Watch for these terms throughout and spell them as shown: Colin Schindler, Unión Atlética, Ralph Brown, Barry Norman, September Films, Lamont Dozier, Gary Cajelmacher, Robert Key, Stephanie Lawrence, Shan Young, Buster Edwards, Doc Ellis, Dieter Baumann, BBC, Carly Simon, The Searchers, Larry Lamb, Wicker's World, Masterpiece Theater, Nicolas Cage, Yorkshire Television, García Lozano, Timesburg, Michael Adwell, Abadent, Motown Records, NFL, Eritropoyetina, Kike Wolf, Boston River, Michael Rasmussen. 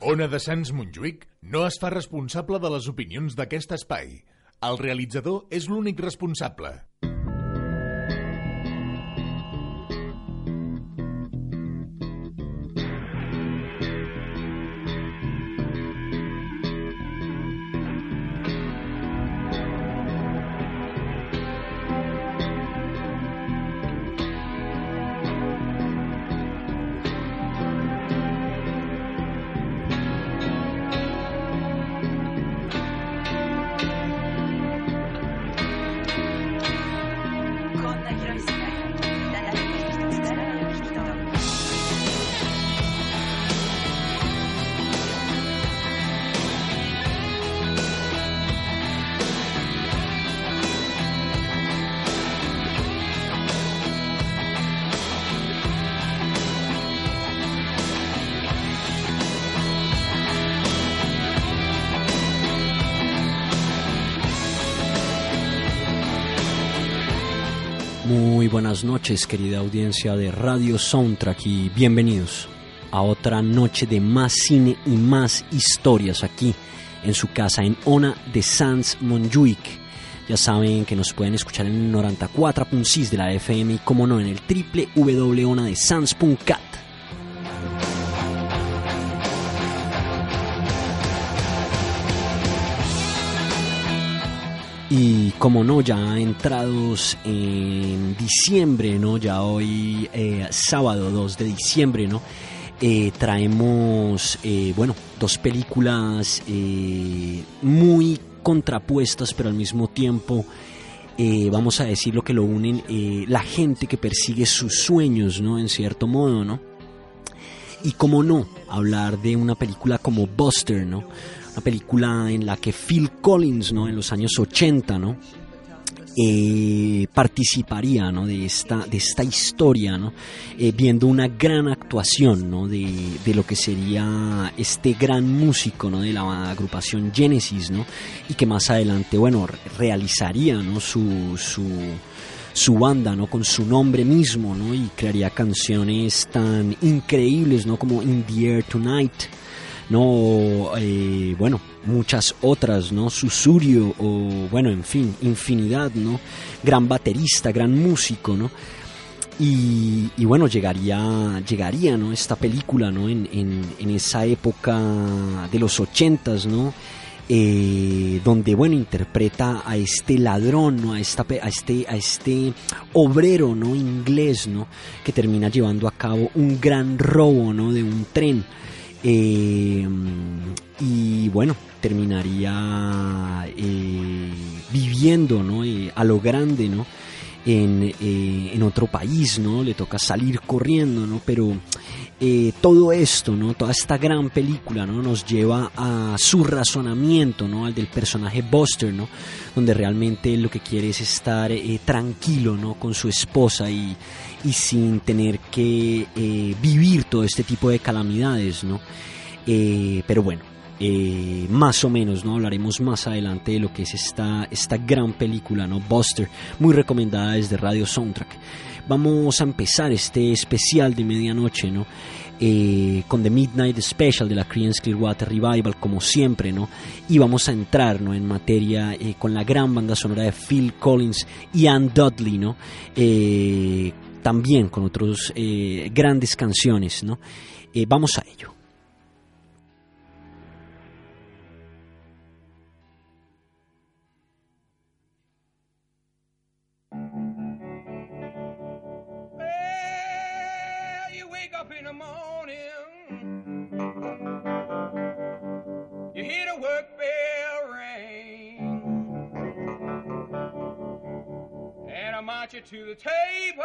Ona de Sants Montjuïc no es fa responsable de les opinions d'aquest espai. El realitzador és l'únic responsable. Muy buenas noches, querida audiencia de Radio Soundtrack, y bienvenidos a otra noche de más cine y más historias aquí en su casa, en Ona de Sants Montjuïc. Ya saben que nos pueden escuchar en el 94.6 de la FM y, como no, en el www.onadesans.cat. Y como no, ya entrados en diciembre, ¿no? Ya hoy, sábado 2 de diciembre, ¿no? Traemos, bueno, dos películas muy contrapuestas, pero al mismo tiempo, vamos a decir lo que lo unen, la gente que persigue sus sueños, ¿no? En cierto modo, ¿no? Y como no, hablar de una película como Buster, ¿no? Una película en la que Phil Collins, ¿no?, en los años 80, ¿no?, participaría, ¿no?, de esta historia, ¿no?, viendo una gran actuación, ¿no?, de lo que sería este gran músico, ¿no?, de la agrupación Genesis, ¿no?, y que más adelante, bueno, realizaría, ¿no?, su banda, ¿no?, con su nombre mismo, ¿no?, y crearía canciones tan increíbles, ¿no?, como In the Air Tonight, no, bueno, muchas otras, ¿no?, Susurio, o bueno, en fin, infinidad, ¿no?, gran baterista, gran músico, ¿no?, y bueno, llegaría, ¿no?, esta película, ¿no?, en esa época de los 80s, ¿no?, donde, bueno, interpreta a este ladrón, ¿no?, a este obrero, ¿no?, inglés, ¿no?, que termina llevando a cabo un gran robo, ¿no?, de un tren. Y bueno, terminaría viviendo, ¿no?, a lo grande, ¿no?, en otro país, ¿no?, le toca salir corriendo, ¿no?, pero todo esto, ¿no?, toda esta gran película, ¿no?, nos lleva a su razonamiento, ¿no?, al del personaje Buster, ¿no?, donde realmente lo que quiere es estar tranquilo, ¿no?, con su esposa y sin tener que vivir todo este tipo de calamidades, ¿no? Pero bueno, más o menos, ¿no?, hablaremos más adelante de lo que es esta gran película, ¿no?, Buster, muy recomendada desde Radio Soundtrack. Vamos a empezar este especial de medianoche, ¿no?, con The Midnight Special de la Creedence Clearwater Revival, como siempre, ¿no?, y vamos a entrar, ¿no?, en materia con la gran banda sonora de Phil Collins y Ann Dudley, ¿no?, también con otras grandes canciones, ¿no? Vamos a ello. Well, you wake up in the morning, you hear the work bell ring, and I march you to the table.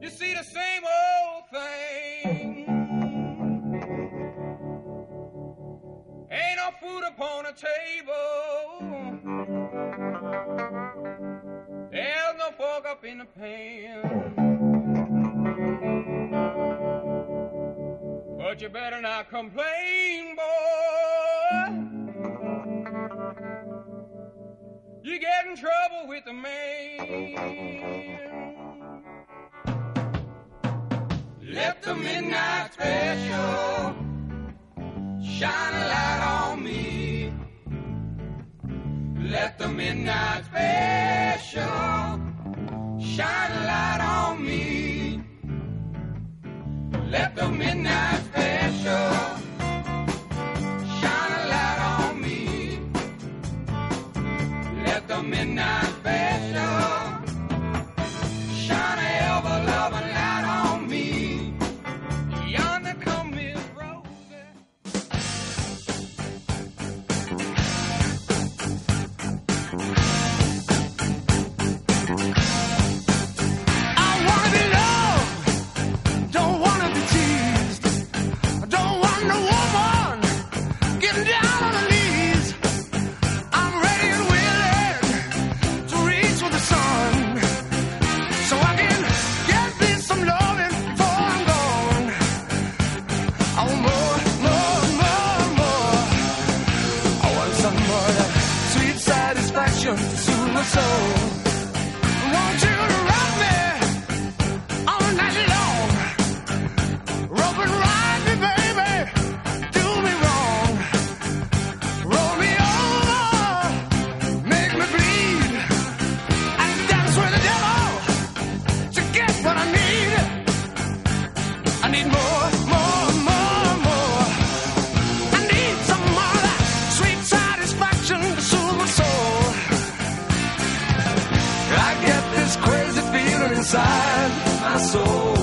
You see the same old thing. Ain't no food upon the table. There's no fork up in the pan. But you better not complain, boy. You get in trouble with the man. Let the midnight special, shine a light on me. Let the midnight special shine a light on me. Let the midnight special shine a light on me. Let the midnight special soul. Won't you rock me all night long? Rope and ride me, baby, do me wrong. Roll me over, make me bleed. I dance with the devil to get what I need. I need more, more, more, more. I need some more of that sweet satisfaction to soothe my soul. I get this crazy feeling inside my soul,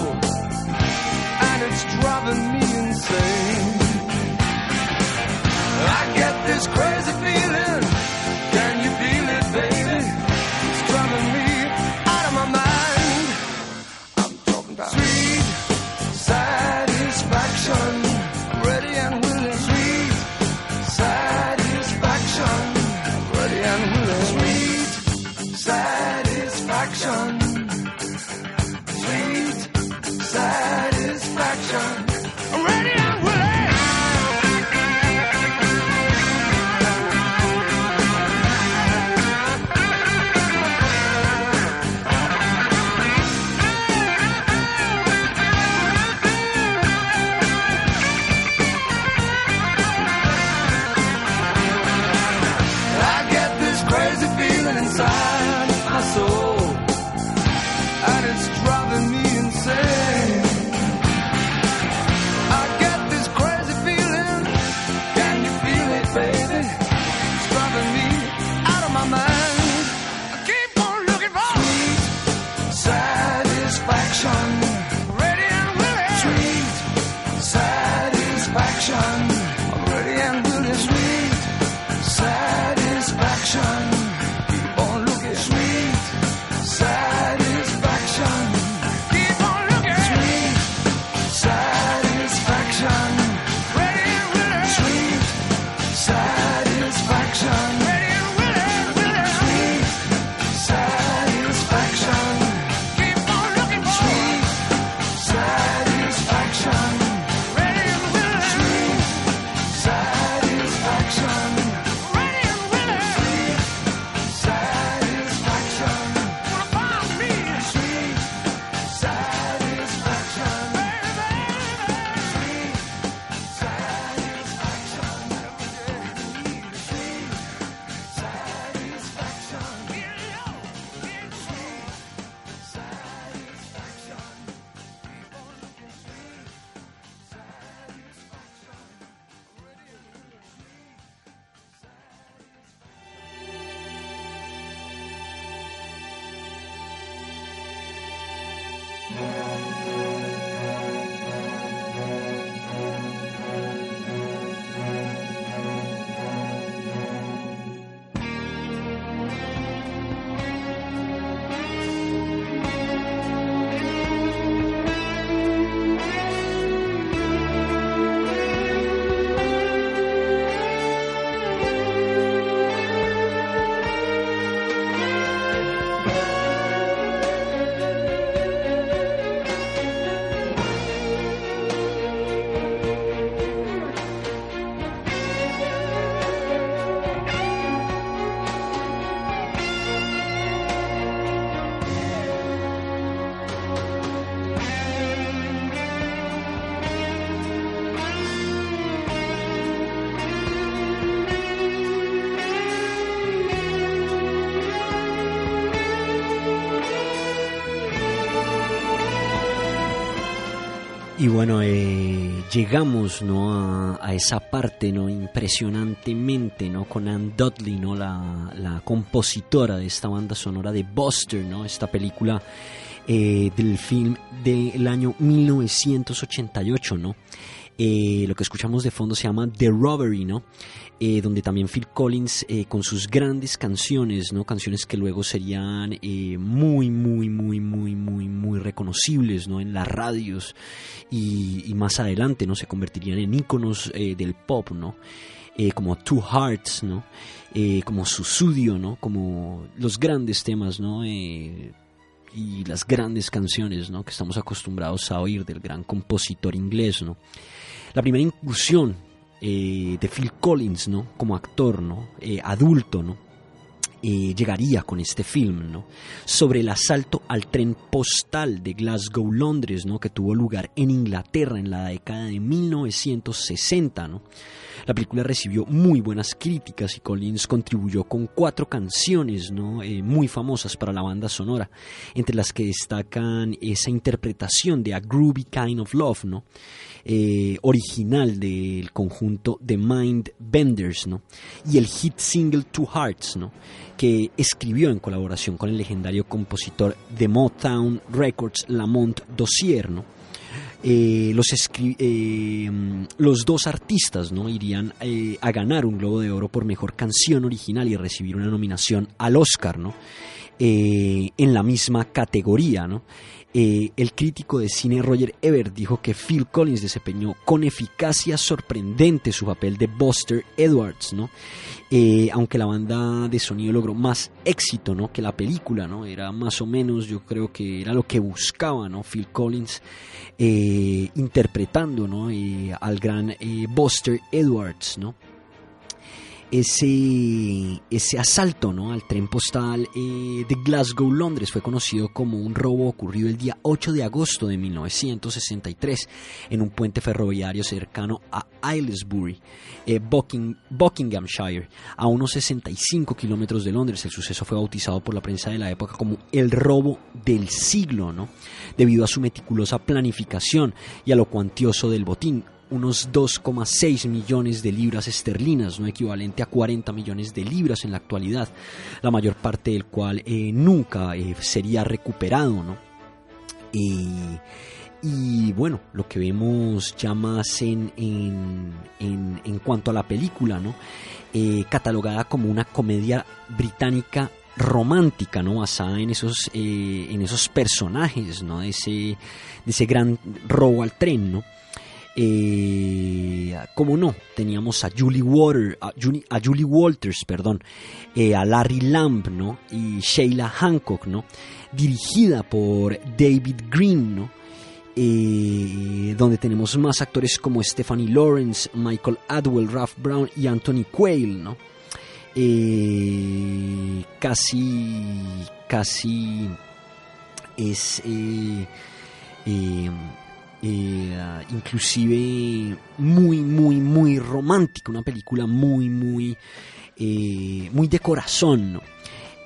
and it's driving me insane. I get this crazy feeling, can you feel it, baby? It's driving me out of my mind. I'm talking about sweet satisfaction, ready and willing. Sweet satisfaction, ready and willing. Sweet satisfaction. Sweet satisfaction. I'm ready, I'm ready. Y bueno, llegamos, ¿no?, a esa parte, ¿no?, impresionantemente, ¿no?, con Ann Dudley, ¿no?, la compositora de esta banda sonora de Buster, ¿no?, esta película del film del año 1988, ¿no? Lo que escuchamos de fondo se llama The Robbery, ¿no? Donde también Phil Collins, con sus grandes canciones, ¿no?, canciones que luego serían muy reconocibles, ¿no?, en las radios y más adelante, ¿no?, se convertirían en íconos del pop, ¿no?, como Two Hearts, ¿no?, como Susudio, ¿no?, como los grandes temas, ¿no?, y las grandes canciones, ¿no?, que estamos acostumbrados a oír del gran compositor inglés, ¿no? La primera incursión de Phil Collins, ¿no?, como actor, ¿no?, adulto, ¿no?, llegaría con este film, ¿no?, sobre el asalto al tren postal de Glasgow, Londres, ¿no?, que tuvo lugar en Inglaterra en la década de 1960, ¿no? La película recibió muy buenas críticas y Collins contribuyó con 4 canciones, ¿no?, muy famosas para la banda sonora, entre las que destacan esa interpretación de A Groovy Kind of Love, ¿no?, original del conjunto The Mindbenders, ¿no?, y el hit single Two Hearts, ¿no?, que escribió en colaboración con el legendario compositor de Motown Records, Lamont Dozier, ¿no? Los dos artistas, ¿no?, irían a ganar un Globo de Oro por mejor canción original y recibir una nominación al Oscar, ¿no?, en la misma categoría, ¿no? El crítico de cine Roger Ebert dijo que Phil Collins desempeñó con eficacia sorprendente su papel de Buster Edwards, ¿no? Aunque la banda de sonido logró más éxito, ¿no?, que la película, ¿no?, era más o menos, yo creo que era lo que buscaba, ¿no?, Phil Collins interpretando, ¿no?, al gran Buster Edwards, ¿no? Ese asalto, ¿no?, al tren postal de Glasgow, Londres, fue conocido como un robo ocurrido el día 8 de agosto de 1963 en un puente ferroviario cercano a Aylesbury, Buckinghamshire, a unos 65 kilómetros de Londres. El suceso fue bautizado por la prensa de la época como el robo del siglo, ¿no?, debido a su meticulosa planificación y a lo cuantioso del botín, unos 2,6 millones de libras esterlinas, ¿no?, equivalente a 40 millones de libras en la actualidad, la mayor parte del cual nunca sería recuperado, ¿no? Y bueno, lo que vemos ya más en cuanto a la película, ¿no?, catalogada como una comedia británica romántica, ¿no?, basada en esos personajes, ¿no?, de ese gran robo al tren, ¿no? Como no, teníamos a Julie Walters, a Larry Lamb, ¿no?, y Sheila Hancock, ¿no?, dirigida por David Greene, ¿no?, donde tenemos más actores como Stephanie Lawrence, Michael Adwell, Ralph Brown y Anthony Quayle, ¿no?, inclusive muy romántica, una película muy de corazón, ¿no?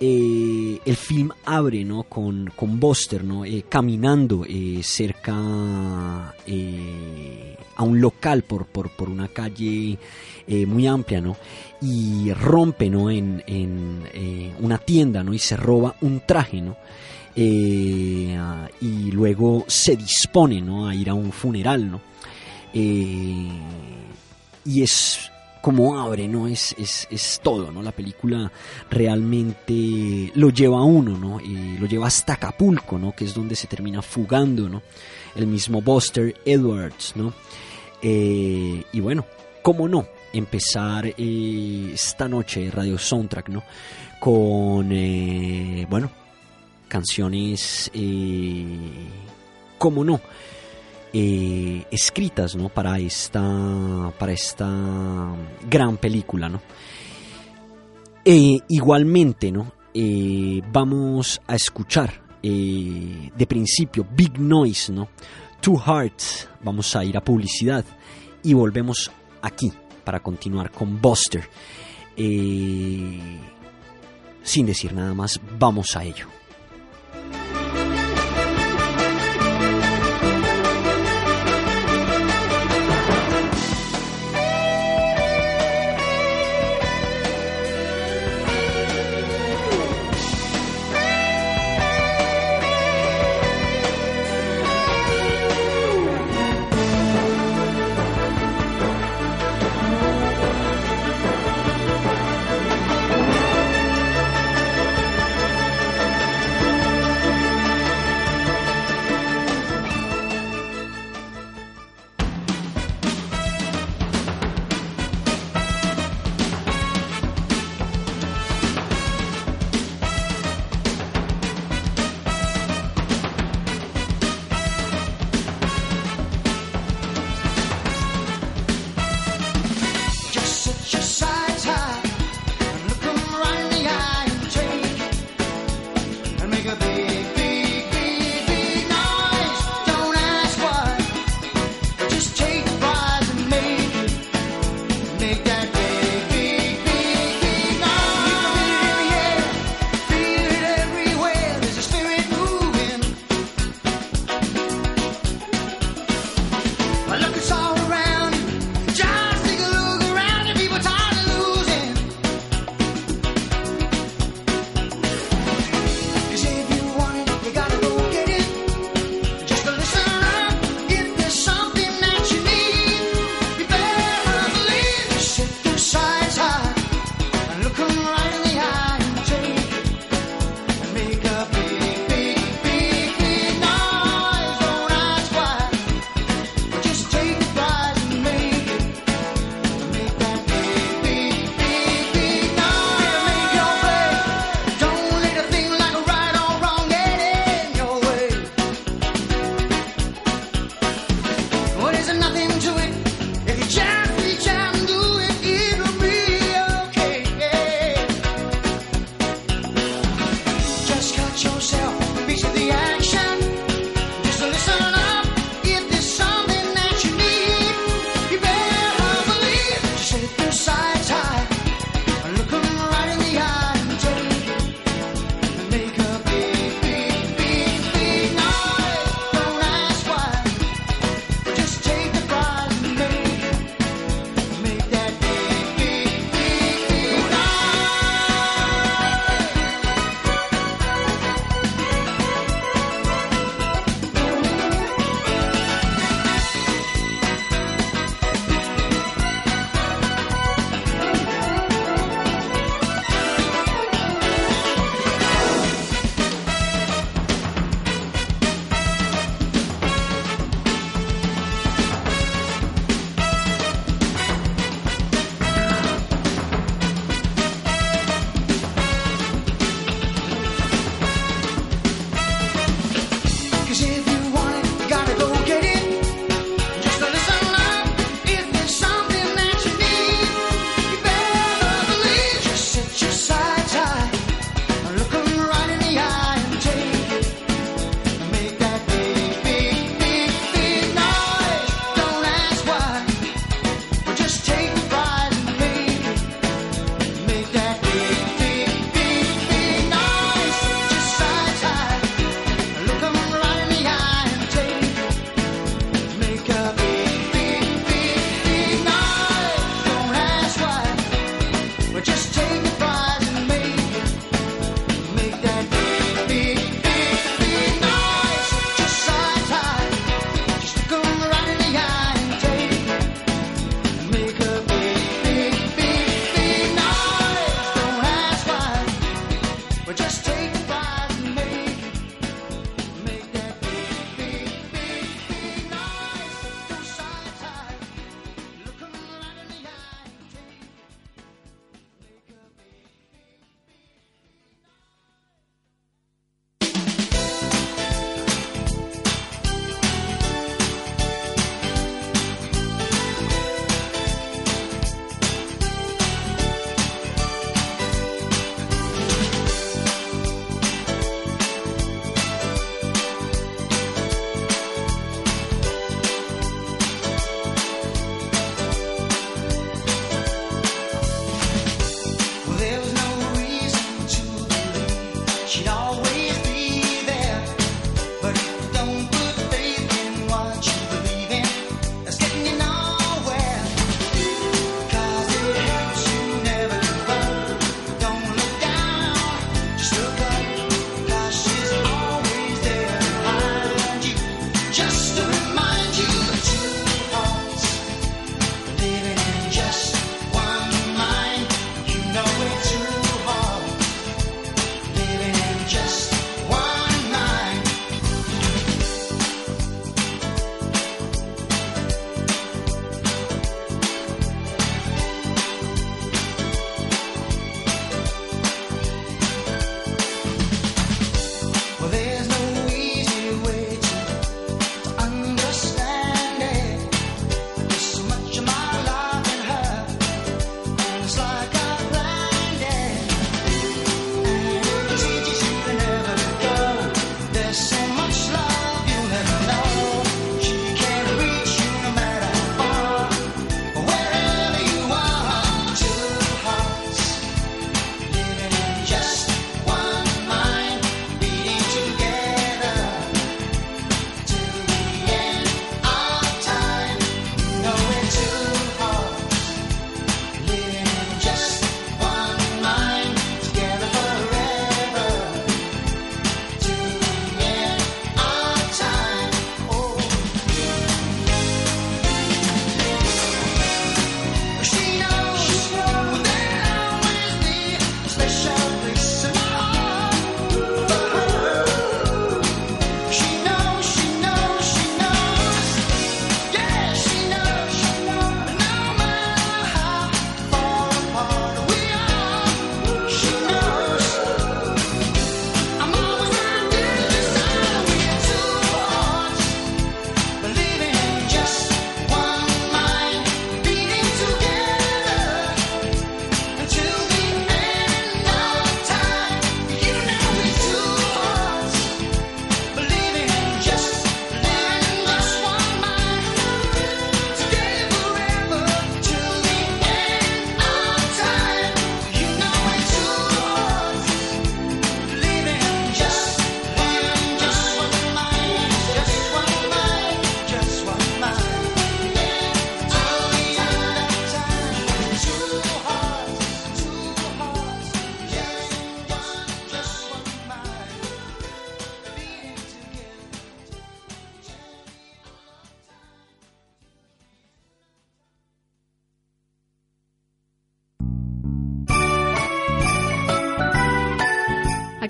El film abre, ¿no?, con Buster, ¿no?, caminando cerca a un local por una calle muy amplia, ¿no?, y rompe, ¿no?, en una tienda, ¿no?, y se roba un traje, ¿no? Y luego se dispone, ¿no?, a ir a un funeral, ¿no? Y es como abre, ¿no?, es todo, ¿no? La película realmente lo lleva a uno, ¿no?, lo lleva hasta Acapulco, ¿no?, que es donde se termina fugando, ¿no?, el mismo Buster Edwards, ¿no? Y bueno, ¿cómo no empezar esta noche Radio Soundtrack, ¿no?, con bueno, canciones, cómo no, escritas, ¿no?, para esta gran película, ¿no? Igualmente, ¿no?, vamos a escuchar de principio Big Noise, ¿no?, Two Hearts, vamos a ir a publicidad y volvemos aquí para continuar con Buster. Sin decir nada más, vamos a ello.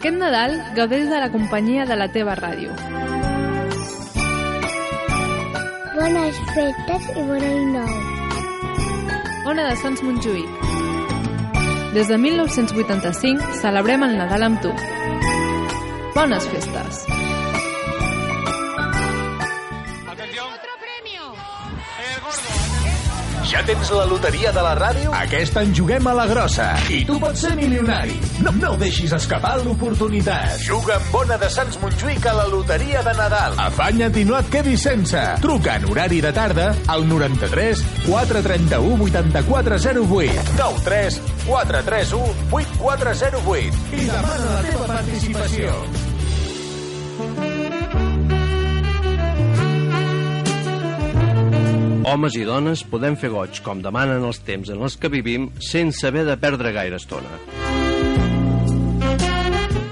Aquest Nadal gaudeix de la companyia de la teva ràdio. Bones festes i bon any nou. Ona de Sants Montjuïc. Des de 1985 celebrem el Nadal amb tu. Bones festes. Ja tens la loteria de la ràdio? Aquest any juguem a la grossa. I tu pots ser milionari. No deixis escapar l'oportunitat. Juga amb Ona de Sants Montjuïc a la loteria de Nadal. Afanya't i no et quedis sense. Truca en horari de tarda al 93 431 8408. 93 431 8408. I demana la teva participació. Homes i dones podem fer goig, com demanen els temps en els que vivim, sense haver de perdre gaire estona.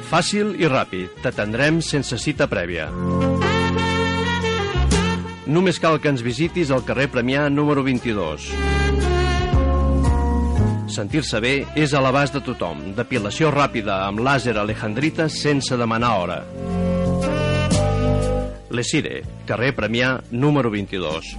Fàcil i ràpid, t'atendrem sense cita prèvia. Només cal que ens visitis al carrer Premià número 22. Sentir-se bé és a l'abast de tothom. Depilació ràpida amb làser Alejandrita sense demanar hora. Lesire, carrer Premià número 22.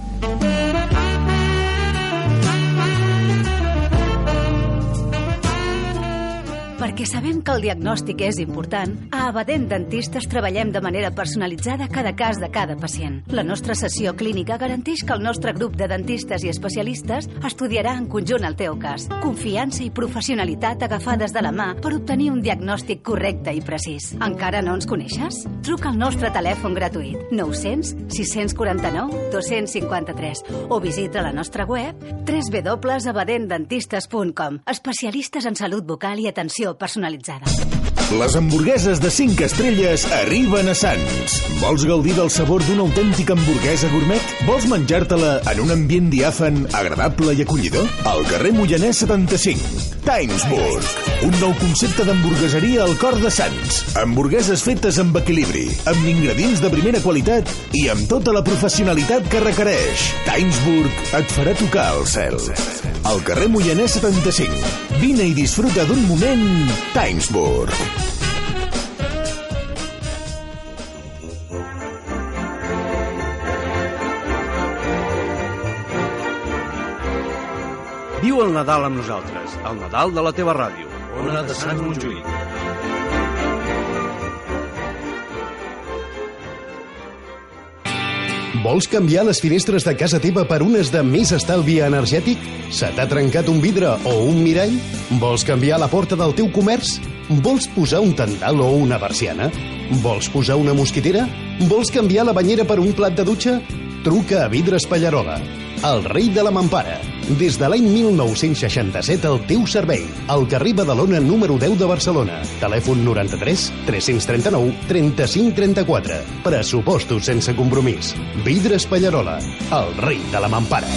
Perquè sabem que el diagnòstic és important, a Abadent Dentistes treballem de manera personalitzada cada cas de cada pacient. La nostra sessió clínica garanteix que el nostre grup de dentistes i especialistes estudiarà en conjunt el teu cas. Confiança i professionalitat agafades de la mà per obtenir un diagnòstic correcte i precís. Encara no ens coneixes? Truca al nostre telèfon gratuït 900 649 253 o visita la nostra web www.abadentdentistes.com. Especialistes en salut bucal i atenció personalitzada. Les hamburgueses de 5 estrelles arriben a Sants. Vols gaudir del sabor d'una autèntica hamburguesa gourmet? Vols menjar-te-la en un ambient diàfan agradable i acollidor? Al carrer Moianès 75, Timesburg. Un nou concepte d'hamburgueseria al cor de Sants. Hamburgueses fetes amb equilibri, amb ingredients de primera qualitat i amb tota la professionalitat que requereix. Timesburg et farà tocar el cel. Al carrer Moianès 75. Vine i disfruta d'un moment Timesburg. Viu el Nadal amb nosaltres, el Nadal de la teva ràdio, Ona de Sants Montjuïc. Vols canviar les finestres de casa teva per unes de més estalvi energètic? Se t'ha trencat un vidre o un mirall? Vols canviar la porta del teu comerç? Vols posar un tendal o una persiana? Vols posar una mosquitera? Vols canviar la banyera per un plat de dutxa? Truca a Vidres Pallarola, el rei de la mampara. Des de l'any 1967 al teu servei. Al carrer Badalona número 10 de Barcelona. Telèfon 93 339 35 34. Pressupostos sense compromís. Vidres Pallarola, el rei de la mampara.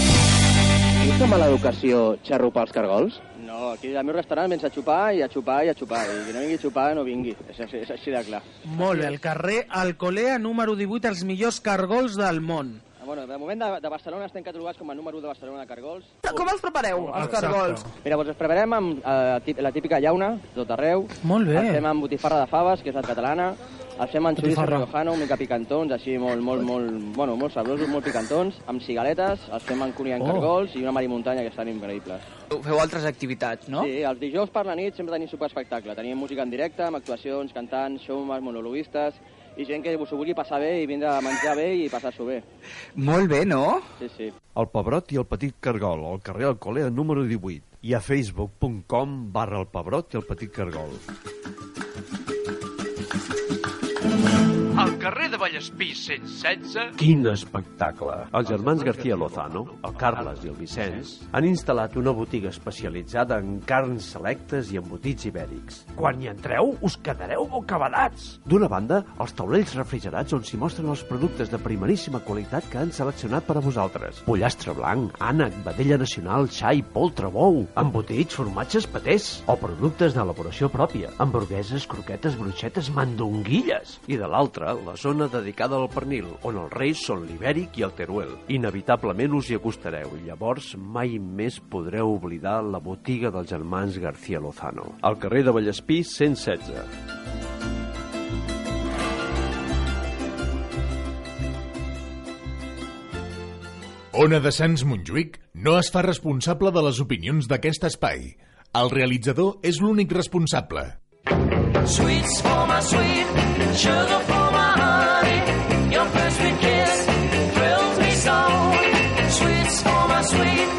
És de mala educació xarrupar els cargols? No, aquí al meu restaurant vens a xupar i a xupar i a xupar. I qui no vingui a xupar no vingui. És així de clar. Molt bé, al carrer Alcolea número 18, els millors cargols del món. Bueno, de moment de Barcelona estem catalogats com a número 1 de Barcelona de cargols. Com els prepareu, els cargols? Mira, doncs els preparem amb la típica llauna, tot arreu. Molt bé. El fem amb botifarra de faves, que és la catalana. El fem amb xoriço riojano, una mica picantons, així molt sabrosos, molt picantons, amb cigaletes. Els fem amb conill amb cargols i una marimuntanya, que estan increïbles. Feu altres activitats, no? Sí, els dijous per la nit sempre tenim superespectacle. Tenim música en directe, amb actuacions, cantants, showmans, monologuistes... i gent que s'ho vulgui passar bé i vindre a menjar bé i passar-s'ho bé. Molt bé, no? Sí, sí. El Pebrot i el Petit Cargol, al carrer Alcolea número 18, i a facebook.com/elpebrot i el Petit Cargol. Al carrer de Vallespí 116... Quin espectacle! Els germans García Lozano, el Carles i el Vicenç, han instal·lat una botiga especialitzada en carns selectes i embotits ibèrics. Quan hi entreu, us quedareu bocabadats! D'una banda, els taulells refrigerats on s'hi mostren els productes de primeríssima qualitat que han seleccionat per a vosaltres. Pollastre blanc, ànec, vedella nacional, xai, poltre, bou, embotits, formatges, patés, o productes d'elaboració pròpia, hamburgueses, croquetes, bruixetes, mandonguilles. I de l'altra, la zona dedicada al pernil, on els reis són l'ibèric i el teruel. Inevitablement us hi acostareu i llavors mai més podreu oblidar la botiga dels germans García Lozano. Al carrer de Vallespí 116. Ona de Sants Montjuïc no es fa responsable de les opinions d'aquest espai. El realitzador és l'únic responsable. Sweets for my sweet, sugar for my honey, your first sweet kiss thrills me so. Sweets for my sweet,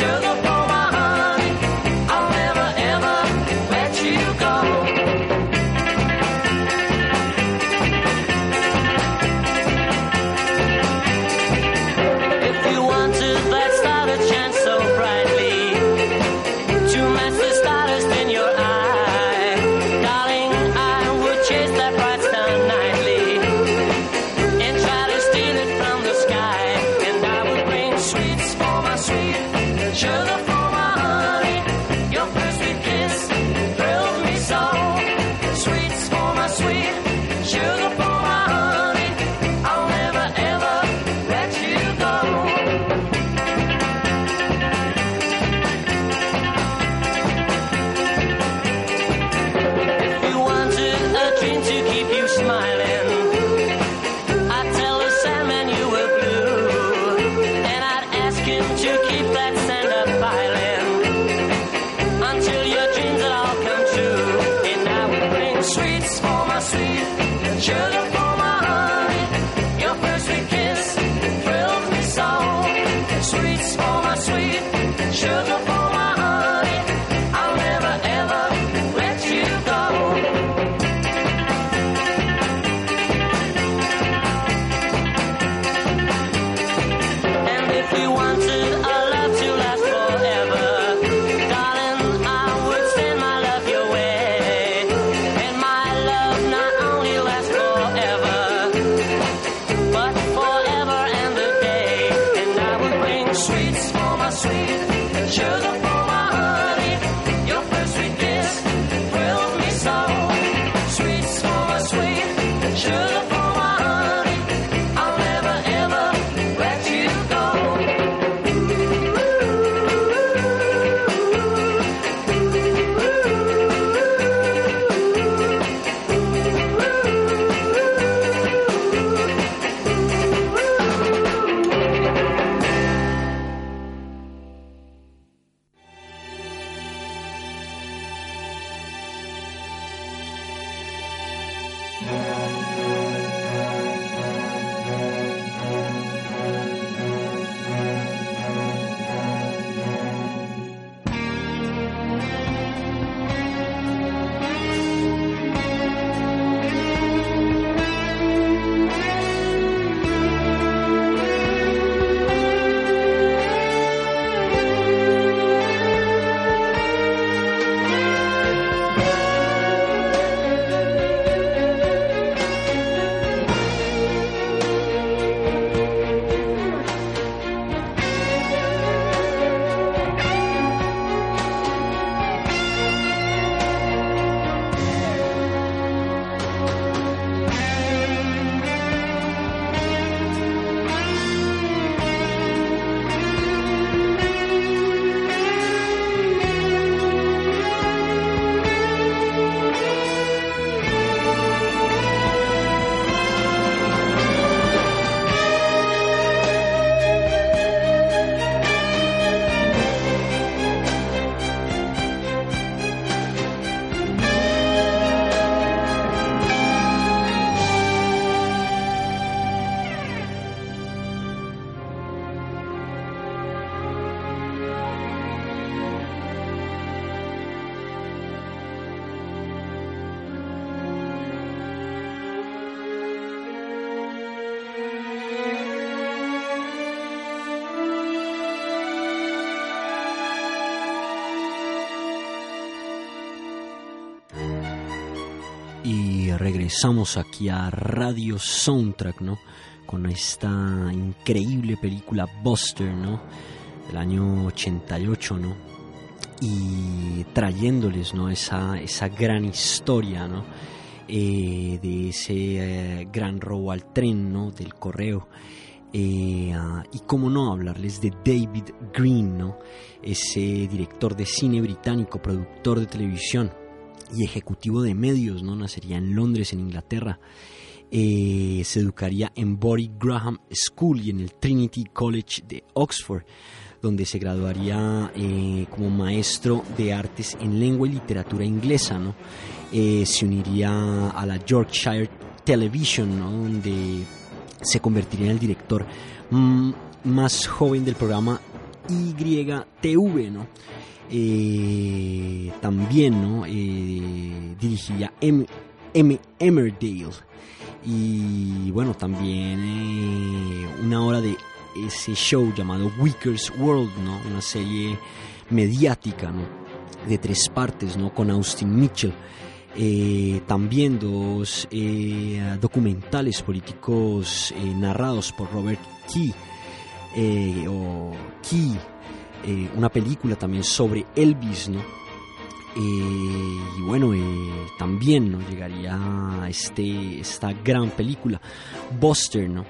sugar for my honey, I'll never ever let you go. If you want to, let's not a chance so brightly to match the stars in your eye. Darling, I would chase that bright star nightly and try to steal it from the sky. And I would bring sweets for my sweet, sugar for my honey, your first sweet kiss thrilled me so. Sweets for my sweet, sugar for my honey, I'll never ever let you go. If you wanted a dream to keep you smiling, I'd tell the sandman you were blue, and I'd ask him to keep that sand up piling until your dreams had all come true. And I would bring sweets for my sweet, sugar for my honey, your first sweet kiss thrilled me so. Sweets for my sweet, sugar for my honey, I'll never ever let you go. And if you wanted a love to last forever, darling, I would send my love your way. And my love not only lasts forever, but forever and a day. And I would bring sweets for my sweet, sugar for my honey, your first sweet kiss thrilled me so. Sweets for my sweet, sugar for my honey, I'll never ever let you go. Y regresamos aquí a Radio Soundtrack, ¿no? Con esta increíble película Buster, ¿no? Del año 88, ¿no? Y trayéndoles, ¿no? Esa gran historia, ¿no? De ese gran robo al tren, ¿no? Del correo. Y cómo no hablarles de David Greene, ¿no? Ese director de cine británico, productor de televisión y ejecutivo de medios, ¿no? Nacería en Londres, en Inglaterra, se educaría en Body Graham School y en el Trinity College de Oxford, donde se graduaría como maestro de artes en lengua y literatura inglesa, ¿no? Se uniría a la Yorkshire Television, ¿no? Donde se convertiría en el director más joven del programa YTV, ¿no? También, ¿no? Dirigiría Emmerdale, y bueno, también una hora de ese show llamado Wicker's World, ¿no? Una serie mediática, ¿no? De 3 partes, ¿no? Con Austin Mitchell. También 2 documentales políticos narrados por Robert Key, una película también sobre Elvis, ¿no? Y bueno, también, ¿no? Llegaría a esta gran película Buster, ¿no?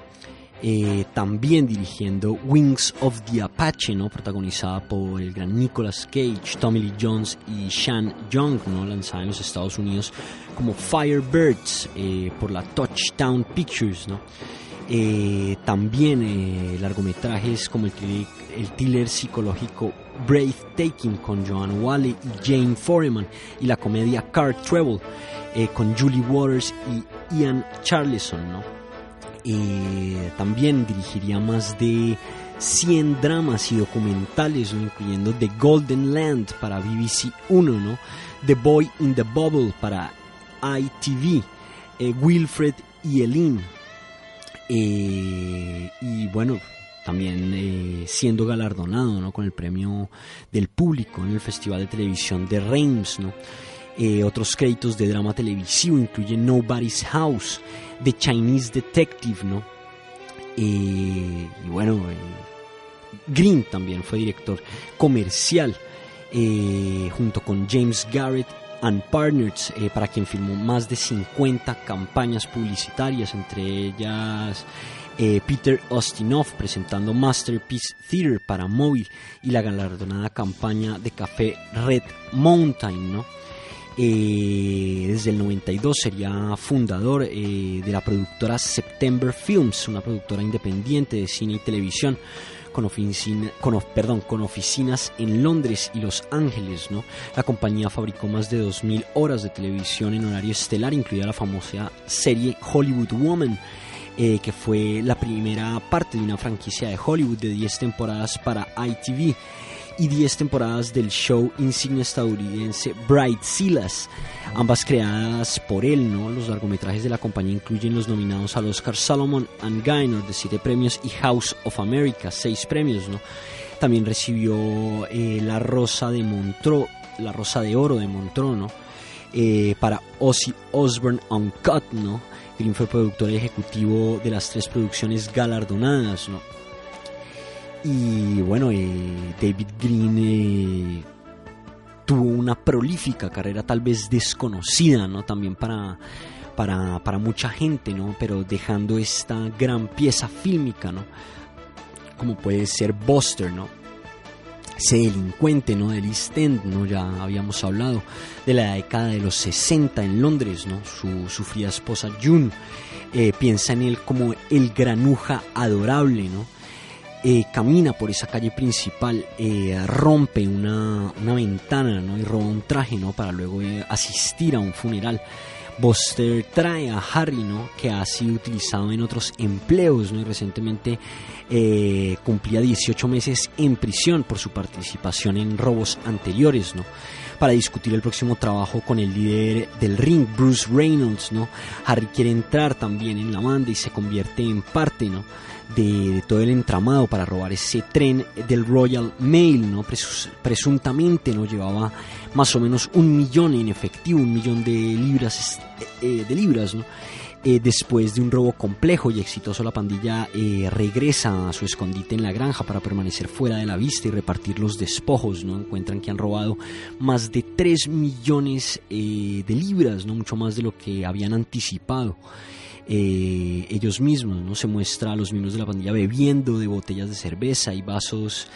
También dirigiendo Wings of the Apache, ¿no? Protagonizada por el gran Nicolas Cage, Tommy Lee Jones y Shan Young, ¿no? Lanzada en los Estados Unidos como Firebirds por la Touchdown Pictures, ¿no? También largometrajes como el thriller psicológico Breathtaking con Joan Whalley y Jane Foreman, y la comedia Car Trouble con Julie Walters y Ian Charleson, ¿no? También dirigiría más de 100 dramas y documentales, ¿no? Incluyendo The Golden Land para BBC 1, ¿no? The Boy in the Bubble para ITV, Wilfred y Eileen, y bueno, también siendo galardonado, ¿no? Con el premio del público en el Festival de Televisión de Reims, ¿no? Otros créditos de drama televisivo incluyen Nobody's House, The Chinese Detective, ¿no? Y bueno, Greene también fue director comercial junto con James Garrett and Partners, para quien filmó más de 50 campañas publicitarias, entre ellas Peter Ustinov presentando Masterpiece Theater para móvil y la galardonada campaña de café Red Mountain, ¿no? Desde el 92 sería fundador de la productora September Films, una productora independiente de cine y televisión con oficinas en Londres y Los Ángeles, ¿no? La compañía fabricó más de 2.000 horas de televisión en horario estelar, incluida la famosa serie Hollywood Woman, que fue la primera parte de una franquicia de Hollywood de 10 temporadas para ITV. Y 10 temporadas del show insignia estadounidense Bridezillas, ambas creadas por él, ¿no? Los largometrajes de la compañía incluyen los nominados al Oscar Solomon and Guinness de 7 premios y House of America, 6 premios, ¿no? También recibió la Rosa de Oro de Montreux, ¿no? Para Ozzy Osbourne Uncut, ¿no? Greene fue productor ejecutivo de las 3 producciones galardonadas, ¿no? Y bueno, David Greene tuvo una prolífica carrera, tal vez desconocida, ¿no? También para mucha gente, ¿no? Pero dejando esta gran pieza fílmica, ¿no? Como puede ser Buster, ¿no? Ese delincuente, ¿no? Del East End, ¿no? Ya habíamos hablado de la década de los 60 en Londres, ¿no? Su fría esposa June piensa en él como el granuja adorable, ¿no? Camina por esa calle principal, rompe una ventana, ¿no? Y roba un traje, ¿no? Para luego asistir a un funeral. Buster trae a Harry, ¿no? Que ha sido utilizado en otros empleos, ¿no? Y recientemente cumplía 18 meses en prisión por su participación en robos anteriores, ¿no? Para discutir el próximo trabajo con el líder del ring, Bruce Reynolds, ¿no? Harry quiere entrar también en la banda y se convierte en parte, ¿no? De todo el entramado para robar ese tren del Royal Mail, ¿no? Presuntamente, ¿no? Llevaba más o menos 1 millón en efectivo, 1 millón de libras, ¿no? Después de un robo complejo y exitoso, la pandilla regresa a su escondite en la granja para permanecer fuera de la vista y repartir los despojos, ¿no? Encuentran que han robado más de 3 millones de libras, ¿no? Mucho más de lo que habían anticipado ellos mismos, ¿no? Se muestra a los miembros de la pandilla bebiendo de botellas de cerveza y vasos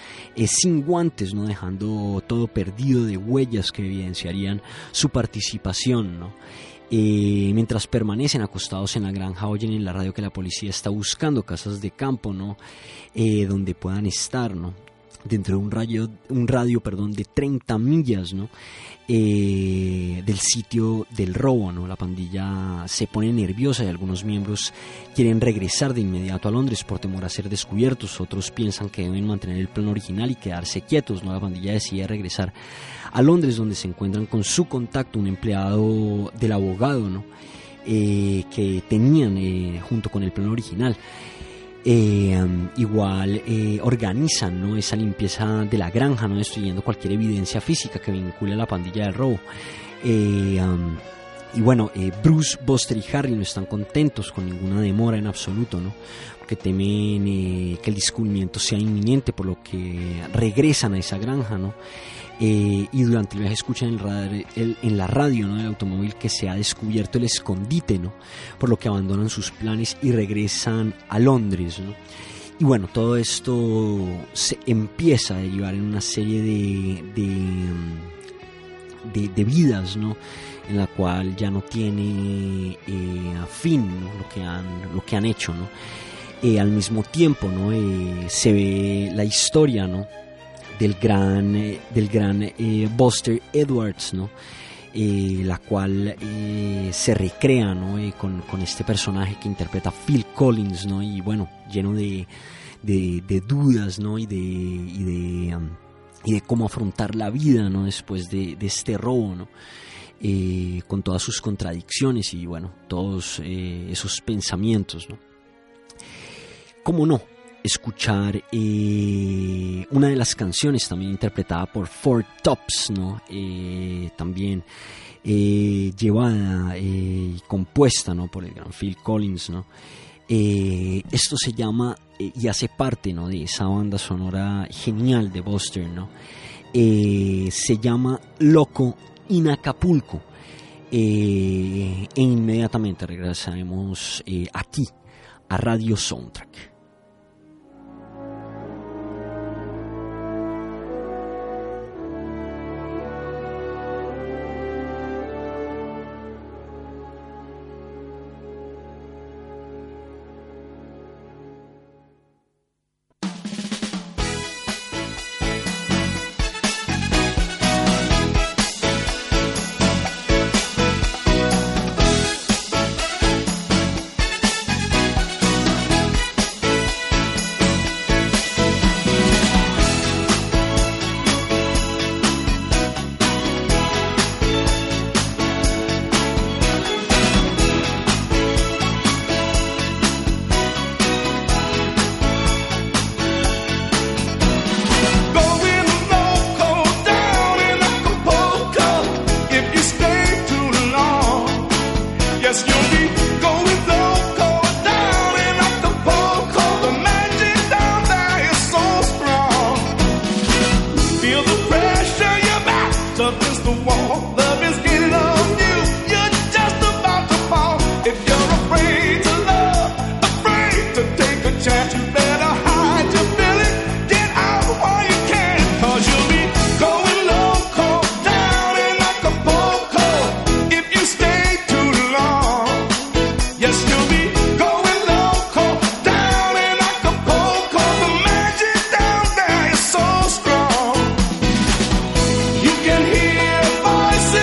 sin guantes, ¿no? Dejando todo perdido de huellas que evidenciarían su participación, ¿no? Mientras permanecen acostados en la granja, oyen en la radio que la policía está buscando casas de campo, ¿no? Donde puedan estar, ¿no? Dentro de un radio, de 30 millas, ¿no? Del sitio del robo, ¿no? La pandilla se pone nerviosa y algunos miembros quieren regresar de inmediato a Londres por temor a ser descubiertos. Otros piensan que deben mantener el plan original y quedarse quietos, ¿no? La pandilla decide regresar a Londres, donde se encuentran con su contacto, un empleado del abogado, ¿no? Que tenían junto con el plan original. Organizan, ¿no? Esa limpieza de la granja, ¿no? Destruyendo cualquier evidencia física que vincule a la pandilla del robo. Bruce, Buster y Harry no están contentos con ninguna demora en absoluto, ¿no? Porque temen que el descubrimiento sea inminente, por lo que regresan a esa granja, ¿no? Y durante el viaje escuchan en la radio, ¿no? Del automóvil que se ha descubierto el escondite, ¿no? Por lo que abandonan sus planes y regresan a Londres, ¿no? Y bueno, todo esto se empieza a derivar en una serie de vidas, ¿no? En la cual ya no tiene fin, ¿no? lo que han hecho, ¿no? Al mismo tiempo, ¿no? Se ve la historia, ¿no? del gran Buster Edwards, ¿no? La cual se recrea, ¿no? Con este personaje que interpreta Phil Collins, ¿no? Y bueno, lleno de dudas, ¿no? Y de cómo afrontar la vida, ¿no? Después de este robo, ¿no? Con todas sus contradicciones y bueno, todos esos pensamientos, ¿no? ¿Cómo no escuchar una de las canciones también interpretada por Four Tops, ¿no? También llevada y compuesta, ¿no? Por el gran Phil Collins, ¿no? Esto se llama y hace parte, ¿no? De esa banda sonora genial de Buster, ¿no? Se llama Loco in Acapulco, e inmediatamente regresaremos aquí a Radio Soundtrack. Can hear voices.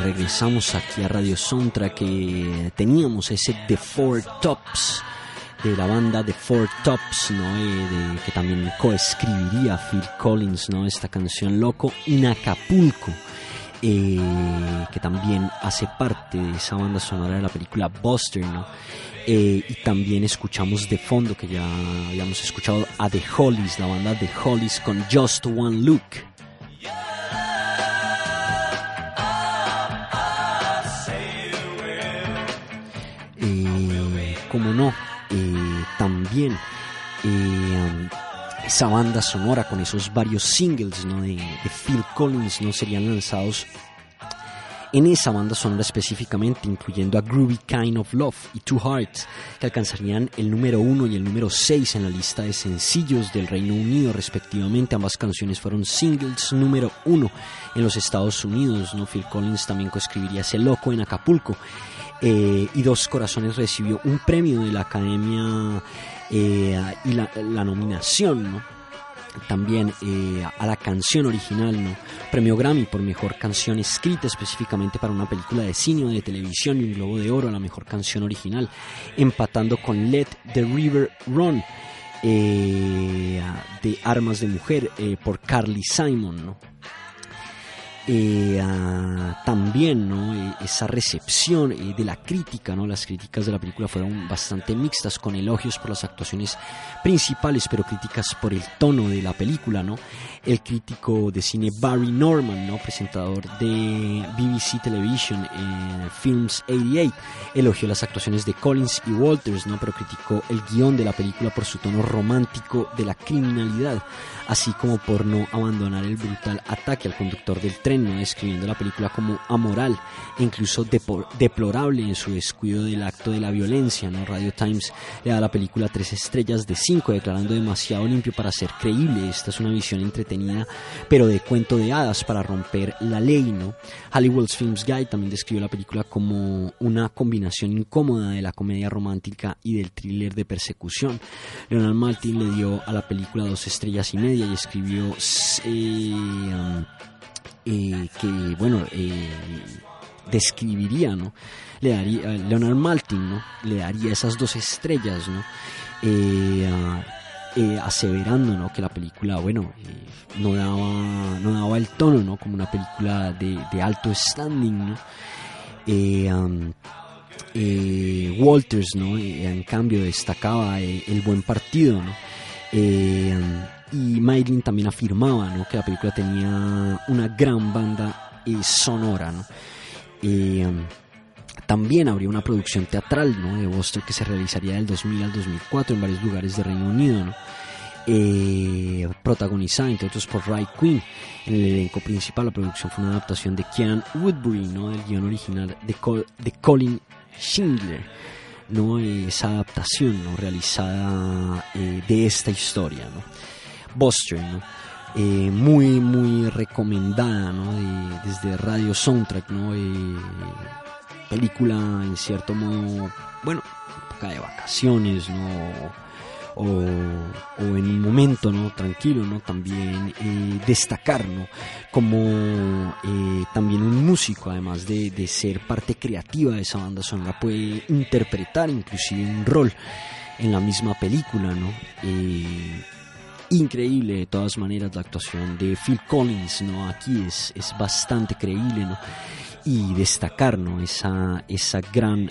Regresamos aquí a Radio Sontra, que teníamos ese The Four Tops de la banda The Four Tops, ¿no? Que también coescribiría Phil Collins, ¿no? Esta canción Loco in Acapulco, que también hace parte de esa banda sonora de la película Buster, ¿no? Y también escuchamos de fondo, que ya habíamos escuchado, a The Hollies, la banda The Hollies con Just One Look. Como no, también esa banda sonora con esos varios singles, ¿no? de Phil Collins, ¿no? Serían lanzados en esa banda sonora específicamente, incluyendo a Groovy Kind of Love y Two Hearts, que alcanzarían el número 1 y el número 6 en la lista de sencillos del Reino Unido respectivamente. Ambas canciones fueron singles número 1 en los Estados Unidos, ¿no? Phil Collins también coescribiría ese Loco en Acapulco. Y Dos Corazones recibió un premio de la Academia y la nominación, ¿no? También a la canción original, ¿no? Premio Grammy por mejor canción escrita específicamente para una película de cine o de televisión, y un Globo de Oro a la mejor canción original, empatando con Let the River Run de Armas de Mujer por Carly Simon, ¿no? También, ¿no?, esa recepción de la crítica, ¿no? Las críticas de la película fueron bastante mixtas, con elogios por las actuaciones principales, pero críticas por el tono de la película, ¿no? El crítico de cine Barry Norman, ¿no?, presentador de BBC Television Films 88, elogió las actuaciones de Collins y Walters, ¿no?, pero criticó el guión de la película por su tono romántico de la criminalidad, así como por no abandonar el brutal ataque al conductor del tren, ¿no?, describiendo la película como amoral e incluso deplorable en su descuido del acto de la violencia, ¿no? Radio Times le da a la película 3 estrellas de 5, declarando demasiado limpio para ser creíble. Esta es una visión entretenida pero de cuento de hadas para romper la ley, ¿no? Hollywood's Films Guide también describió la película como una combinación incómoda de la comedia romántica y del thriller de persecución. Leonard Maltin le dio a la película 2 estrellas y media y escribió que bueno, describiría, ¿no? Le daría, Leonard Maltin, ¿no?, le daría esas 2 estrellas, ¿no? Aseverando, ¿no?, que la película, bueno, no daba el tono, ¿no?, como una película de alto standing, ¿no? Walters, ¿no?, en cambio destacaba el buen partido, ¿no? Y Maylin también afirmaba, ¿no?, que la película tenía una gran banda sonora, ¿no? También habría una producción teatral, ¿no?, de Boston que se realizaría del 2000 al 2004 en varios lugares de Reino Unido, ¿no? Protagonizada entre otros por Ray Quinn. En el elenco principal, la producción fue una adaptación de Kieran Woodbury, ¿no?, del guion original de Colin Schindler, ¿no? Esa adaptación, ¿no?, realizada de esta historia, ¿no? Buster, ¿no?, muy muy recomendada, ¿no?, desde Radio Soundtrack, ¿no? Película en cierto modo, bueno, época de vacaciones, ¿no?, o en un momento, ¿no?, tranquilo, ¿no? También destacar, ¿no?, como también un músico, además de ser parte creativa de esa banda sonora, puede interpretar inclusive un rol en la misma película, ¿no? Increíble de todas maneras la actuación de Phil Collins, ¿no?, aquí es bastante creíble, ¿no?, y destacar, ¿no?, esa gran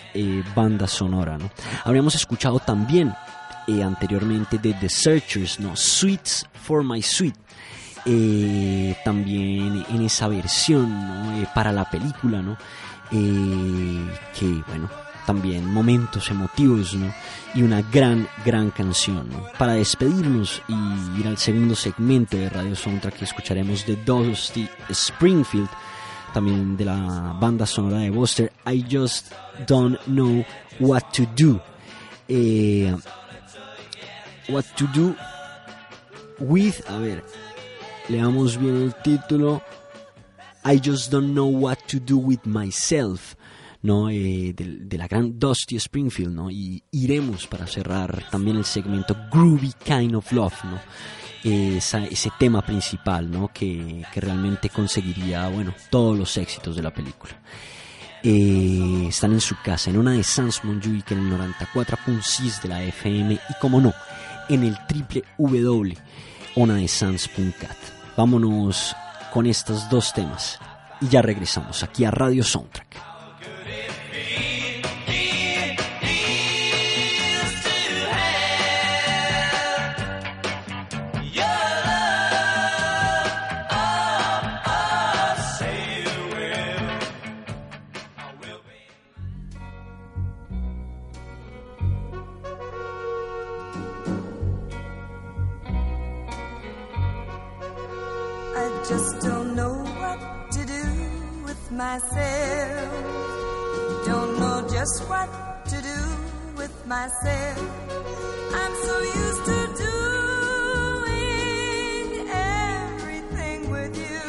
banda sonora, ¿no? Habríamos escuchado también anteriormente de The Searchers, ¿no?, Sweets for My Sweet, también en esa versión, ¿no?, para la película, ¿no?, que bueno, también momentos emotivos, ¿no?, y una gran canción, ¿no? Para despedirnos y ir al segundo segmento de Radio Soundtrack, que escucharemos de Dusty Springfield, también de la banda sonora de Buster, I Just Don't Know What to Do. What to Do With, a ver, leamos bien el título, I Just Don't Know What to Do With Myself, ¿no? De la gran Dusty Springfield, ¿no? Y iremos para cerrar también el segmento Groovy Kind of Love, ¿no? Ese tema principal, ¿no?, que realmente conseguiría, bueno, todos los éxitos de la película. Están en su casa, en una de Sansmonjuy, que en el 94.6 de la FM, y como no, en el www.onadesans.cat. Vámonos con estos 2 temas y ya regresamos aquí a Radio Soundtrack. Just don't know what to do with myself. Don't know just what to do with myself. I'm so used to doing everything with you,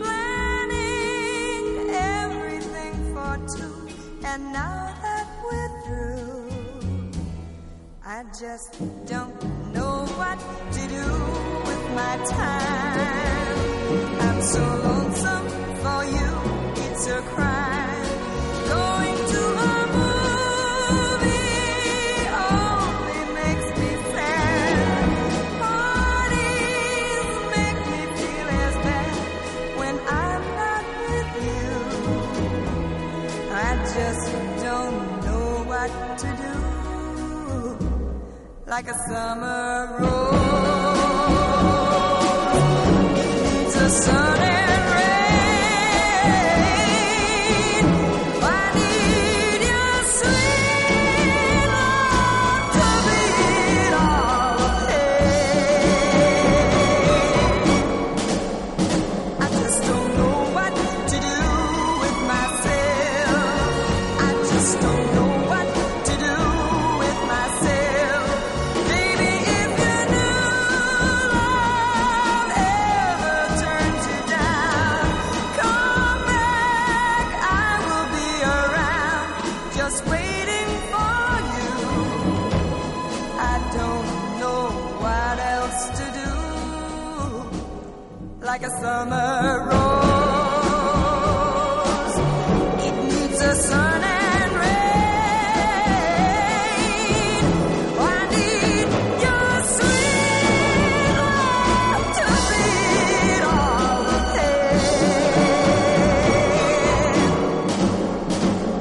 planning everything for two. And now that we're through, I just don't know what to do with my time. I'm so lonesome for you, it's a crime. Going to a movie only makes me sad. Parties make me feel as bad when I like to do, like a summer rose. Needs a sun and rain. I need your sweet love to beat all day. I just don't know what to do with myself. I just don't know. Like a summer rose, it needs a sun and rain. I need your sweet love to beat all the pain.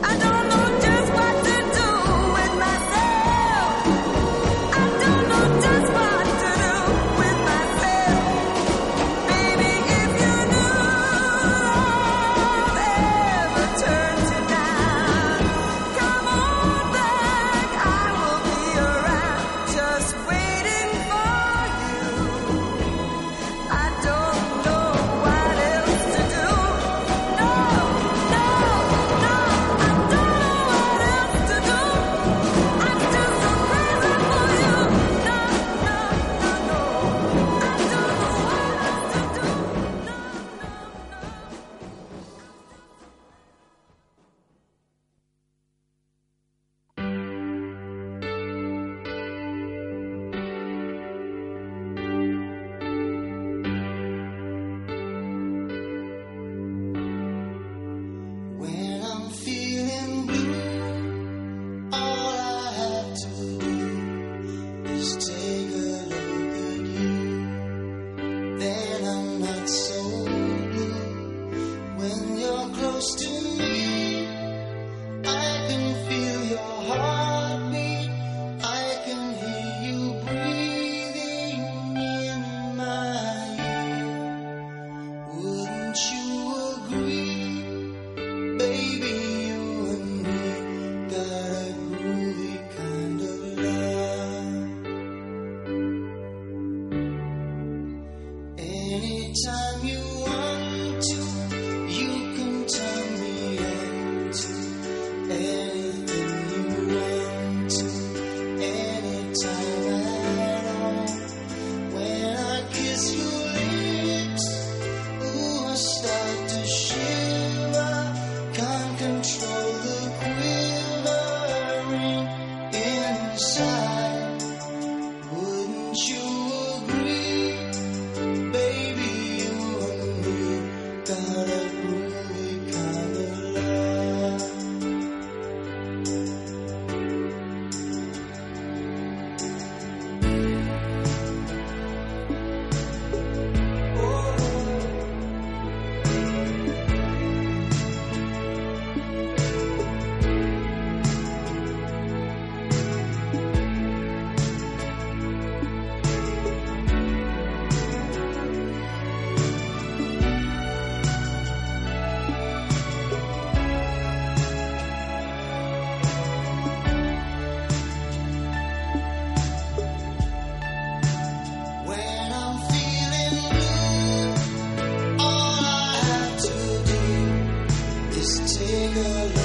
I don't know just what to do with myself. I don't know just what to do with myself. Take a look.